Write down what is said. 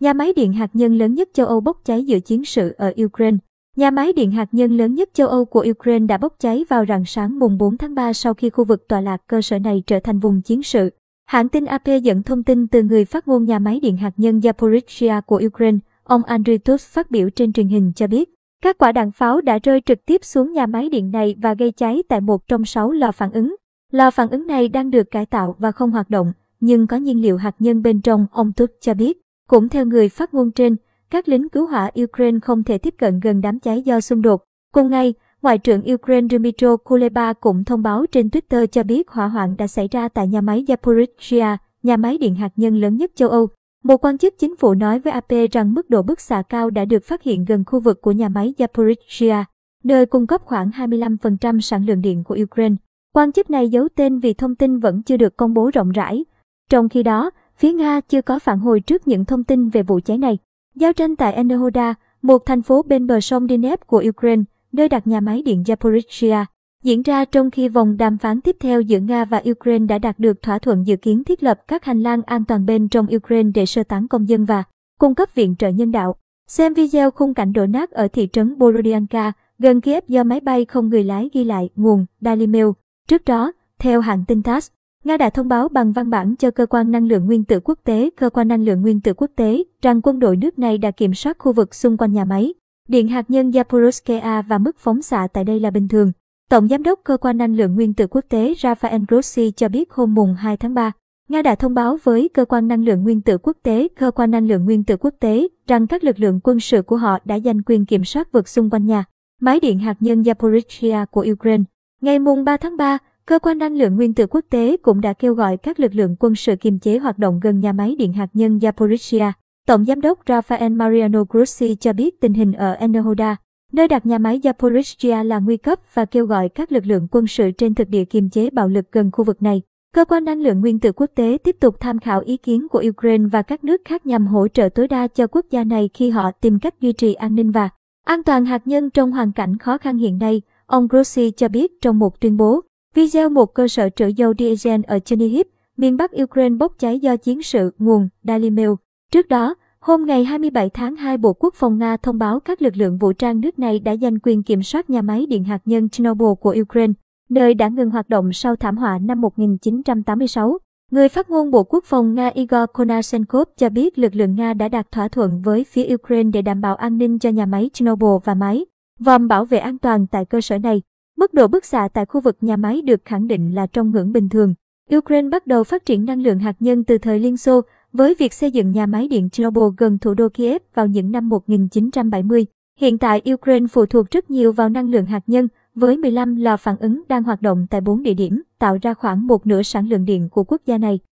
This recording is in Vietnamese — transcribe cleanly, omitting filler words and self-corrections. Nhà máy điện hạt nhân lớn nhất châu Âu bốc cháy giữa chiến sự ở Ukraine. Nhà máy điện hạt nhân lớn nhất châu Âu của Ukraine đã bốc cháy vào rạng sáng mùng 4 tháng 3 sau khi khu vực tọa lạc cơ sở này trở thành vùng chiến sự. Hãng tin AP dẫn thông tin từ người phát ngôn nhà máy điện hạt nhân Zaporizhzhia của Ukraine, ông Andriy Tuts phát biểu trên truyền hình cho biết, các quả đạn pháo đã rơi trực tiếp xuống nhà máy điện này và gây cháy tại một trong 6 lò phản ứng. Lò phản ứng này đang được cải tạo và không hoạt động, nhưng có nhiên liệu hạt nhân bên trong, ông Tuts cho biết. Cũng theo người phát ngôn trên, các lính cứu hỏa Ukraine không thể tiếp cận gần đám cháy do xung đột. Cùng ngày, Ngoại trưởng Ukraine Dmytro Kuleba cũng thông báo trên Twitter cho biết hỏa hoạn đã xảy ra tại nhà máy Zaporizhzhia, nhà máy điện hạt nhân lớn nhất châu Âu. Một quan chức chính phủ nói với AP rằng mức độ bức xạ cao đã được phát hiện gần khu vực của nhà máy Zaporizhzhia, nơi cung cấp khoảng 25% sản lượng điện của Ukraine. Quan chức này giấu tên vì thông tin vẫn chưa được công bố rộng rãi. Trong khi đó, phía Nga chưa có phản hồi trước những thông tin về vụ cháy này. Giao tranh tại Enerhodar, một thành phố bên bờ sông Dnepr của Ukraine, nơi đặt nhà máy điện Zaporizhzhia, diễn ra trong khi vòng đàm phán tiếp theo giữa Nga và Ukraine đã đạt được thỏa thuận dự kiến thiết lập các hành lang an toàn bên trong Ukraine để sơ tán công dân và cung cấp viện trợ nhân đạo. Xem video khung cảnh đổ nát ở thị trấn Borodyanka, gần Kiev do máy bay không người lái ghi lại, nguồn Daily Mail. Trước đó, theo hãng tin TASS, Nga đã thông báo bằng văn bản cho Cơ quan Năng lượng Nguyên tử Quốc tế, rằng quân đội nước này đã kiểm soát khu vực xung quanh nhà máy điện hạt nhân Zaporizhzhia và mức phóng xạ tại đây là bình thường. Tổng Giám đốc Cơ quan Năng lượng Nguyên tử Quốc tế Rafael Grossi cho biết hôm mùng 2 tháng 3, Nga đã thông báo với Cơ quan Năng lượng Nguyên tử Quốc tế rằng các lực lượng quân sự của họ đã giành quyền kiểm soát vực xung quanh nhà máy điện hạt nhân Zaporizhzhia của Ukraine. Ngày mùng 3 tháng 3, Cơ quan Năng lượng Nguyên tử Quốc tế cũng đã kêu gọi các lực lượng quân sự kiềm chế hoạt động gần nhà máy điện hạt nhân Zaporizhzhia. Tổng Giám đốc Rafael Mariano Grossi cho biết tình hình ở Enerhodar, nơi đặt nhà máy Zaporizhzhia là nguy cấp và kêu gọi các lực lượng quân sự trên thực địa kiềm chế bạo lực gần khu vực này. Cơ quan Năng lượng Nguyên tử Quốc tế tiếp tục tham khảo ý kiến của Ukraine và các nước khác nhằm hỗ trợ tối đa cho quốc gia này khi họ tìm cách duy trì an ninh và an toàn hạt nhân trong hoàn cảnh khó khăn hiện nay, ông Grossi cho biết trong một tuyên bố. Video một cơ sở trữ dầu diesel ở Chernihiv, miền Bắc Ukraine bốc cháy do chiến sự, nguồn Daily Mail. Trước đó, hôm ngày 27 tháng 2, Bộ Quốc phòng Nga thông báo các lực lượng vũ trang nước này đã giành quyền kiểm soát nhà máy điện hạt nhân Chernobyl của Ukraine, nơi đã ngừng hoạt động sau thảm họa năm 1986. Người phát ngôn Bộ Quốc phòng Nga Igor Konashenkov cho biết lực lượng Nga đã đạt thỏa thuận với phía Ukraine để đảm bảo an ninh cho nhà máy Chernobyl và mái vòm bảo vệ an toàn tại cơ sở này. Mức độ bức xạ tại khu vực nhà máy được khẳng định là trong ngưỡng bình thường. Ukraine bắt đầu phát triển năng lượng hạt nhân từ thời Liên Xô với việc xây dựng nhà máy điện Chernobyl gần thủ đô Kiev vào những năm 1970. Hiện tại, Ukraine phụ thuộc rất nhiều vào năng lượng hạt nhân, với 15 lò phản ứng đang hoạt động tại 4 địa điểm, tạo ra khoảng một nửa sản lượng điện của quốc gia này.